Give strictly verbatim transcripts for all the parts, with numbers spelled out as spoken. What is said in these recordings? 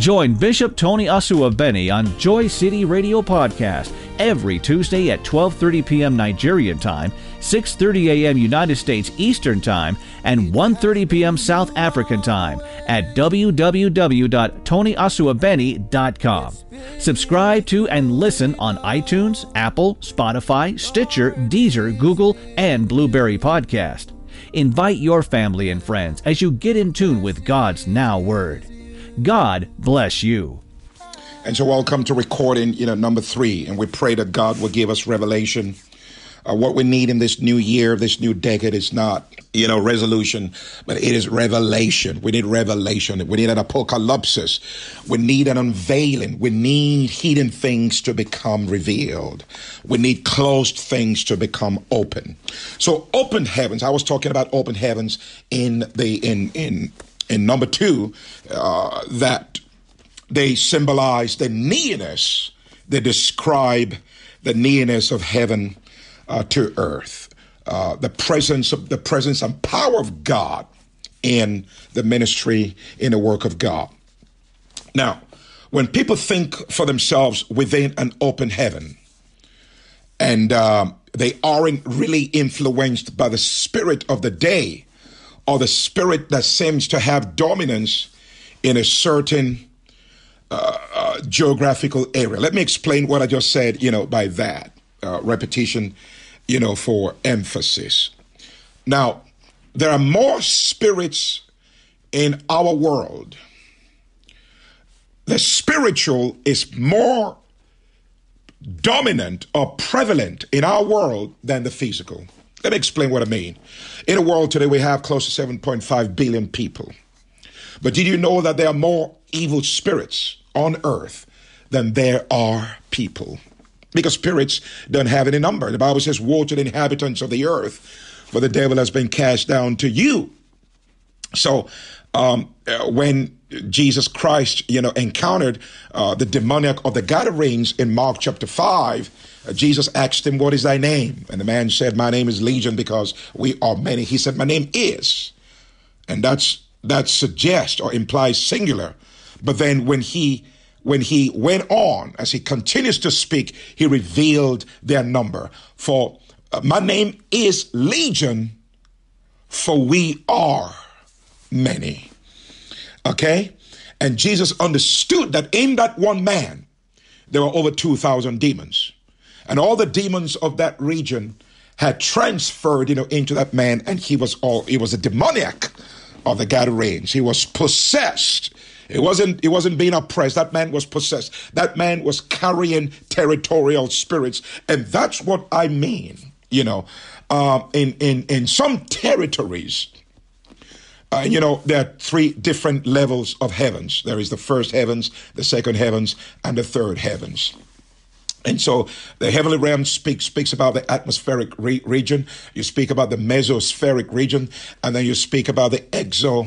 Join Bishop Tony Osuobeni on Joy City Radio Podcast every Tuesday at twelve thirty p.m. Nigerian time, six thirty a.m. United States Eastern time, and one thirty p.m. South African time at w w w dot tony osuobeni dot com. Subscribe to and listen on iTunes, Apple, Spotify, Stitcher, Deezer, Google, and Blueberry Podcast. Invite your family and friends as you get in tune with God's Now Word. God bless you. And so welcome to recording, you know, number three. And we pray that God will give us revelation. Uh, what we need in this new year, this new decade is not, you know, resolution, but it is revelation. We need revelation. We need an apocalypse. We need an unveiling. We need hidden things to become revealed. We need closed things to become open. So open heavens. I was talking about open heavens in the in in in number two, uh, that they symbolize the nearness. They describe the nearness of heaven Uh, to earth, uh, the presence of the presence and power of God in the ministry, in the work of God. Now, when people think for themselves within an open heaven, and uh, they aren't really influenced by the spirit of the day, or the spirit that seems to have dominance in a certain uh, uh, geographical area. Let me explain what I just said, you know, by that uh, repetition. You know, for emphasis. Now, there are more spirits in our world. The spiritual is more dominant or prevalent in our world than the physical. Let me explain what I mean. In the world today, we have close to seven point five billion people. But did you know that there are more evil spirits on earth than there are people? Because spirits don't have any number. The Bible says, woe to the inhabitants of the earth, for the devil has been cast down to you. So um, when Jesus Christ, you know, encountered uh, the demoniac of the Gadarenes in Mark chapter five, uh, Jesus asked him, what is thy name? And the man said, my name is Legion, because we are many. He said, my name is. And that's that suggests or implies singular. But then when he When he went on, as he continues to speak, he revealed their number. For uh, my name is Legion, for we are many. Okay? And Jesus understood that in that one man, there were over two thousand demons. And all the demons of that region had transferred, you know, into that man. And he was all, he was a demoniac of the Gadarenes. He was possessed. It wasn't, it wasn't being oppressed. That man was possessed. That man was carrying territorial spirits. And that's what I mean, you know, uh, in, in, in some territories, uh, you know, there are three different levels of heavens. There is the first heavens, the second heavens, and the third heavens. And so the heavenly realm speaks speaks about the atmospheric re- region. You speak about the mesospheric region, and then you speak about the exo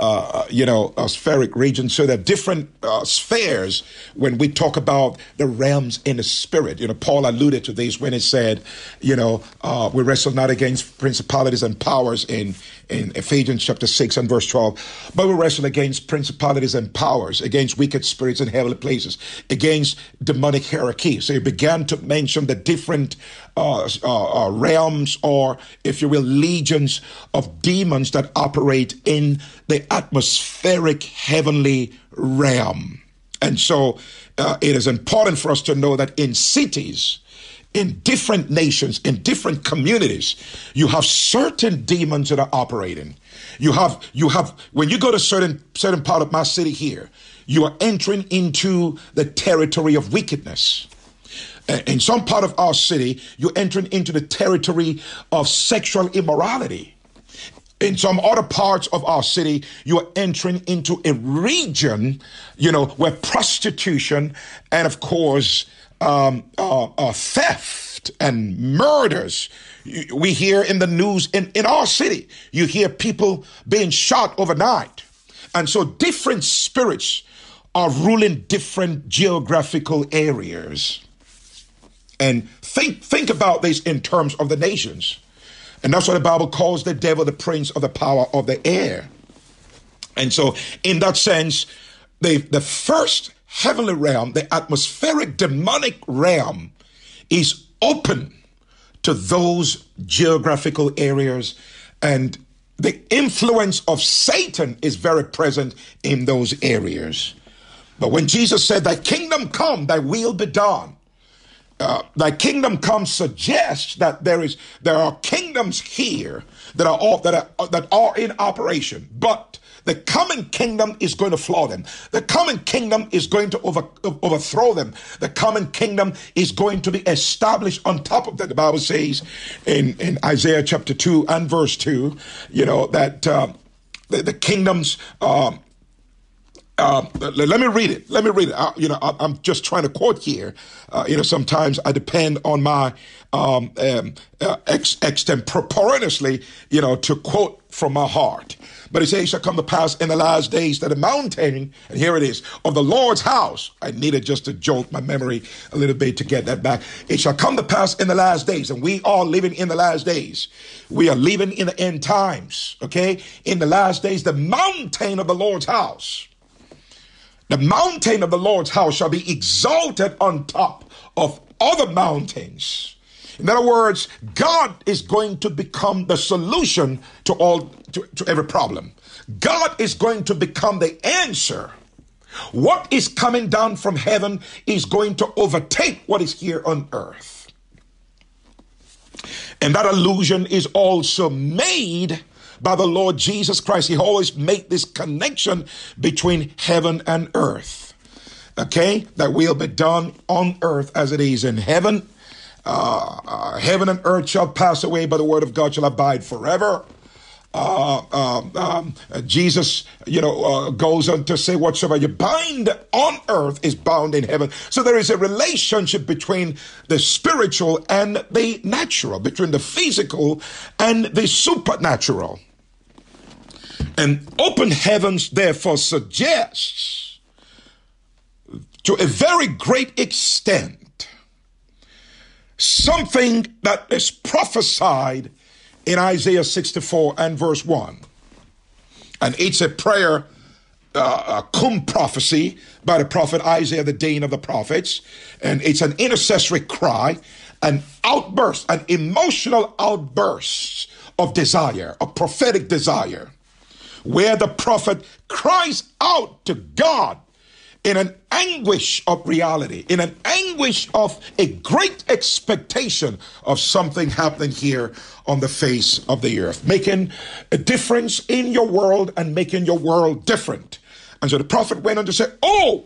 Uh, you know, a spheric region. So there are different uh, spheres when we talk about the realms in the spirit. You know, Paul alluded to this when he said, you know, uh, we wrestle not against principalities and powers in, in Ephesians chapter six and verse twelve, but we wrestle against principalities and powers, against wicked spirits in heavenly places, against demonic hierarchies. So he began to mention the different Uh, uh, uh, realms, or if you will, legions of demons that operate in the atmospheric heavenly realm. And so uh, it is important for us to know that in cities, in different nations, in different communities, you have certain demons that are operating. You have, you have, when you go to certain, certain part of my city here, you are entering into the territory of wickedness. In some part of our city, you're entering into the territory of sexual immorality. In some other parts of our city, you're entering into a region, you know, where prostitution and, of course, um, uh, uh, theft and murders. We hear in the news in, in our city, you hear people being shot overnight. And so different spirits are ruling different geographical areas. And think think about this in terms of the nations. And that's what the Bible calls the devil, the prince of the power of the air. And so in that sense, the, the first heavenly realm, the atmospheric demonic realm, is open to those geographical areas, and the influence of Satan is very present in those areas. But when Jesus said, "Thy kingdom come, thy will be done," uh, thy kingdom come suggests that there is there are kingdoms here that are all, that are that are in operation, but the coming kingdom is going to floor them. The coming kingdom is going to over, overthrow them. The coming kingdom is going to be established on top of that. The Bible says in, in Isaiah chapter two and verse two, you know, that uh, the, the kingdoms, uh, uh, let me read it. Let me read it. I, you know, I, I'm just trying to quote here. Uh, you know, sometimes I depend on my um, um, uh, ex, extemporaneously, you know, to quote from my heart. But it says, "It shall come to pass in the last days that the mountain," and here it is, "of the Lord's house," I needed just to jolt my memory a little bit to get that back. "It shall come to pass in the last days," and we are living in the last days. We are living in the end times, okay? In the last days, the mountain of the Lord's house, the mountain of the Lord's house shall be exalted on top of other mountains. In other words, God is going to become the solution to all to, to every problem. God is going to become the answer. What is coming down from heaven is going to overtake what is here on earth. And that allusion is also made by the Lord Jesus Christ. He always made this connection between heaven and earth. Okay? That will be done on earth as it is in heaven. Uh, uh, heaven and earth shall pass away, but the word of God shall abide forever. Uh, um, um, uh, Jesus, you know, uh, goes on to say, whatsoever you bind on earth is bound in heaven. So there is a relationship between the spiritual and the natural, between the physical and the supernatural. And open heavens, therefore, suggests to a very great extent something that is prophesied in Isaiah sixty-four and verse one. And it's a prayer, uh, a cum prophecy by the prophet Isaiah, the dean of the prophets. And it's an intercessory cry, an outburst, an emotional outburst of desire, a prophetic desire, where the prophet cries out to God in an anguish of reality, in an anguish of a great expectation of something happening here on the face of the earth, making a difference in your world and making your world different. And so the prophet went on to say, "Oh,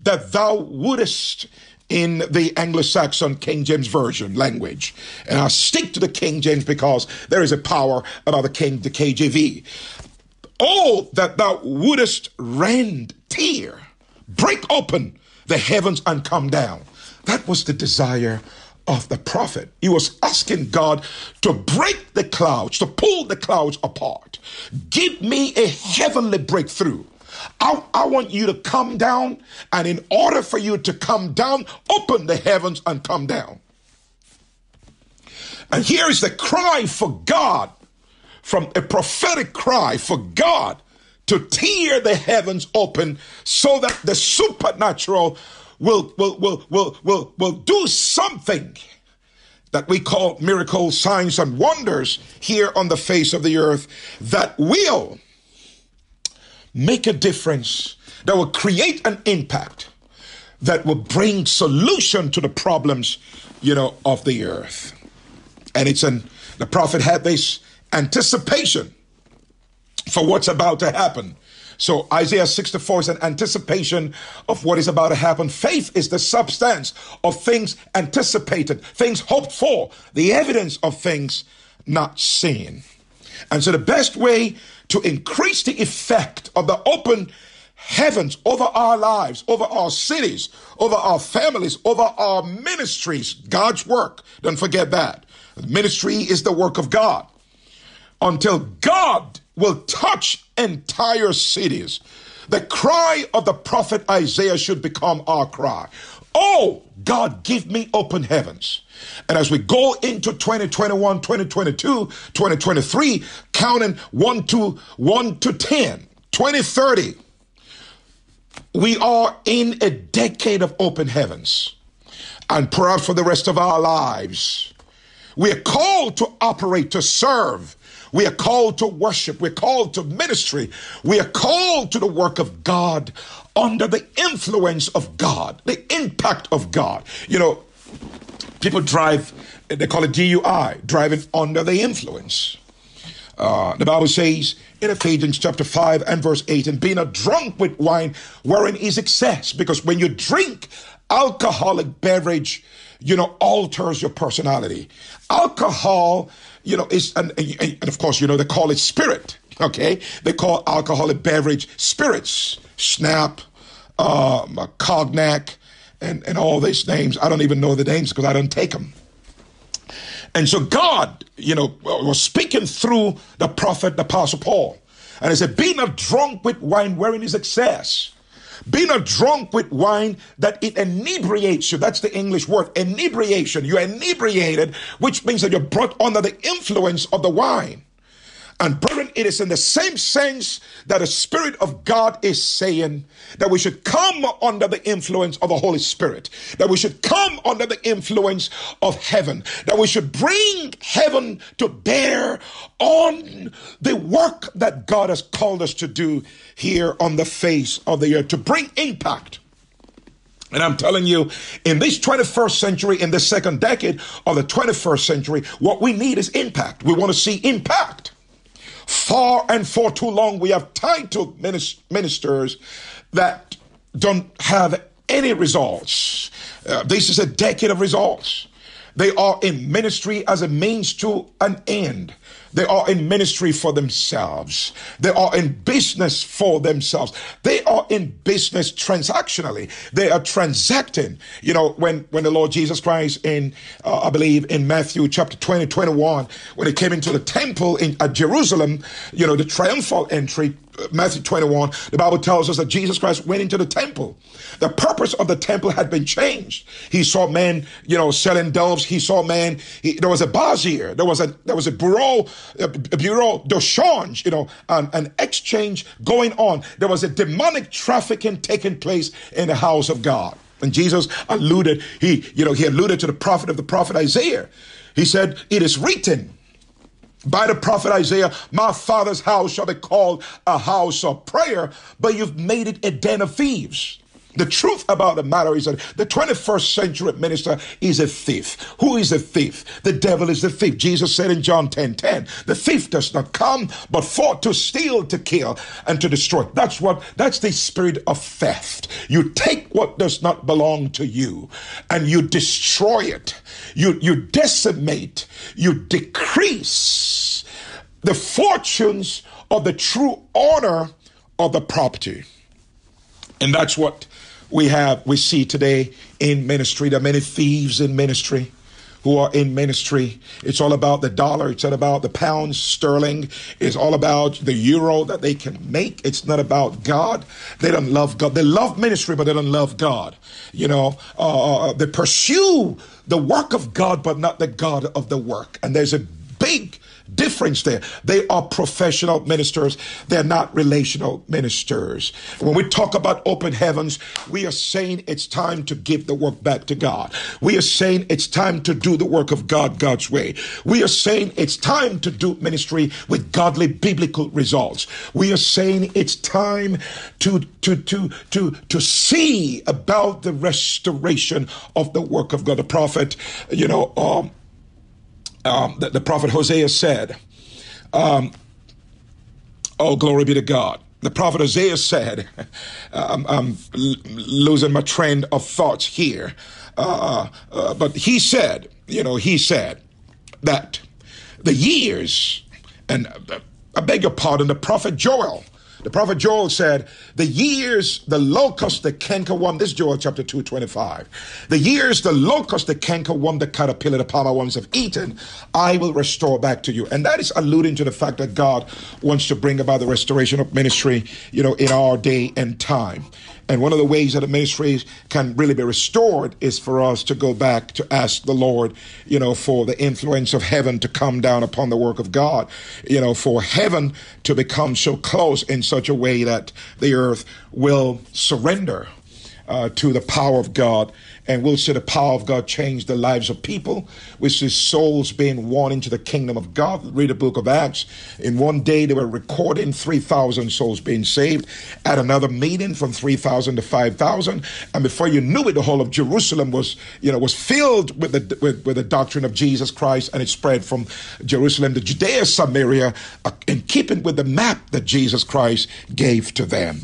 that thou wouldest," in the Anglo-Saxon King James Version language. And I stick to the King James because there is a power about the King, the K J V. "Oh, that thou wouldest rend tear, break open the heavens and come down." That was the desire of the prophet. He was asking God to break the clouds, to pull the clouds apart. Give me a heavenly breakthrough. I, I want you to come down, and in order for you to come down, open the heavens and come down. And here is the cry for God, from a prophetic cry for God to tear the heavens open so that the supernatural will, will, will, will, will, will do something that we call miracles, signs, and wonders here on the face of the earth that will make a difference, that will create an impact, that will bring solution to the problems, you know, of the earth. And it's an, the prophet had this anticipation for what's about to happen. So Isaiah sixty-four is an anticipation of what is about to happen. Faith is the substance of things anticipated, things hoped for, the evidence of things not seen. And so the best way to increase the effect of the open heavens over our lives, over our cities, over our families, over our ministries, God's work, don't forget that. Ministry is the work of God. Until God will touch entire cities, the cry of the prophet Isaiah should become our cry. "Oh, God, give me open heavens." And as we go into twenty twenty-one, twenty twenty-two, twenty twenty-three, counting one to, one to ten, twenty thirty, We are in a decade of open heavens, and proud for the rest of our lives. We are called to operate, to serve. We are called to worship. We're called to ministry. We are called to the work of God under the influence of God, the impact of God. You know, people drive, they call it D U I, driving under the influence. Uh, the Bible says in Ephesians chapter five and verse eight, and being not drunk with wine, wherein is excess, because when you drink alcoholic beverage, you know, alters your personality. Alcohol, you know, is, and, and of course, you know, they call it spirit, okay? They call alcoholic beverage spirits, Snap, um, Cognac, and, and all these names. I don't even know the names because I don't take them. And so God, you know, was speaking through the prophet, the Apostle Paul. And he said, be not drunk with wine wherein is excess. Be not drunk with wine, that it inebriates you. That's the English word, inebriation. You're inebriated, which means that you're brought under the influence of the wine. And brethren, it is in the same sense that the Spirit of God is saying that we should come under the influence of the Holy Spirit, that we should come under the influence of heaven, that we should bring heaven to bear on the work that God has called us to do here on the face of the earth, to bring impact. And I'm telling you, in this twenty-first century, in the second decade of the twenty-first century, what we need is impact. We want to see impact. Far and for too long, we have titled ministers that don't have any results. Uh, this is a decade of results. They are in ministry as a means to an end. They are in ministry for themselves. They are in business for themselves. They are in business transactionally. They are transacting. You know, when, when the Lord Jesus Christ in, uh, I believe in Matthew chapter twenty, twenty-one, when he came into the temple in at Jerusalem, you know, the triumphal entry, Matthew twenty-one, the Bible tells us that Jesus Christ went into the temple. The purpose of the temple had been changed. He saw men, you know, selling doves. He saw men, he, there was a bazier, there was a, there was a bureau, a bureau de change, you know, an, an exchange going on. There was a demonic trafficking taking place in the house of God. And Jesus alluded, he, you know, he alluded to the prophet of the prophet Isaiah. He said, it is written by the prophet Isaiah, my Father's house shall be called a house of prayer, but you've made it a den of thieves. The truth about the matter is that the twenty-first century minister is a thief. Who is a thief? The devil is the thief. Jesus said in John ten ten, the thief does not come, but for to steal, to kill, and to destroy. That's what, that's the spirit of theft. You take what does not belong to you, and you destroy it. You, you decimate, you decrease the fortunes of the true owner of the property. And that's what we have, we see today in ministry. There are many thieves in ministry who are in ministry. It's all about the dollar. It's all about the pound sterling. It's all about the euro that they can make. It's not about God. They don't love God. They love ministry, but they don't love God. You know, uh, they pursue the work of God, but not the God of the work. And there's a big difference there. They are professional ministers. They're not relational ministers. When we talk about open heavens, we are saying it's time to give the work back to God. We are saying it's time to do the work of God God's way. We are saying it's time to do ministry with godly biblical results. We are saying it's time to to to to to see about the restoration of the work of God. The prophet, you know, um Um, the, the prophet Hosea said, um, oh, glory be to God. The prophet Hosea said, I'm, I'm l- losing my train of thoughts here. Uh, uh, but he said, you know, he said that the years, and uh, I beg your pardon, the prophet Joel, the prophet Joel said, the years, the locust, the cankerworm, this is Joel chapter two, twenty-five. The years, the locust, the cankerworm, the caterpillar, the palmerworms have eaten, I will restore back to you. And that is alluding to the fact that God wants to bring about the restoration of ministry, you know, in our day and time. And one of the ways that a ministry can really be restored is for us to go back to ask the Lord, you know, for the influence of heaven to come down upon the work of God, you know, for heaven to become so close in such a way that the earth will surrender uh, to the power of God. And we'll see the power of God change the lives of people. We see souls being won into the kingdom of God. Read the book of Acts. In one day, they were recording three thousand souls being saved. At another meeting, from three thousand to five thousand. And before you knew it, the whole of Jerusalem was, you know, was filled with the with, with the doctrine of Jesus Christ. And it spread from Jerusalem to Judea, Samaria, uh, in keeping with the map that Jesus Christ gave to them.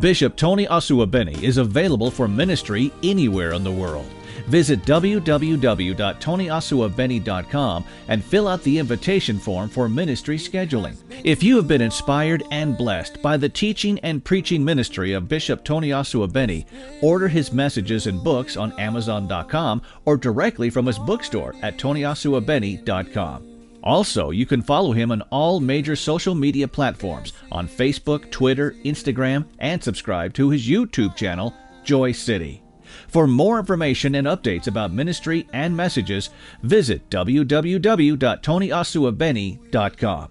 Bishop Tony Osuobeni is available for ministry anywhere in the world. Visit w w w dot tony osuobeni dot com and fill out the invitation form for ministry scheduling. If you have been inspired and blessed by the teaching and preaching ministry of Bishop Tony Osuobeni, order his messages and books on amazon dot com or directly from his bookstore at tony osuobeni dot com. Also, you can follow him on all major social media platforms on Facebook, Twitter, Instagram, and subscribe to his YouTube channel, Joy City. For more information and updates about ministry and messages, visit w w w dot tony osuobeni dot com.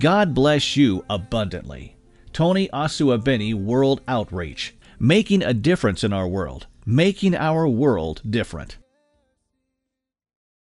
God bless you abundantly. Tony Osuobeni World Outreach, making a difference in our world, making our world different.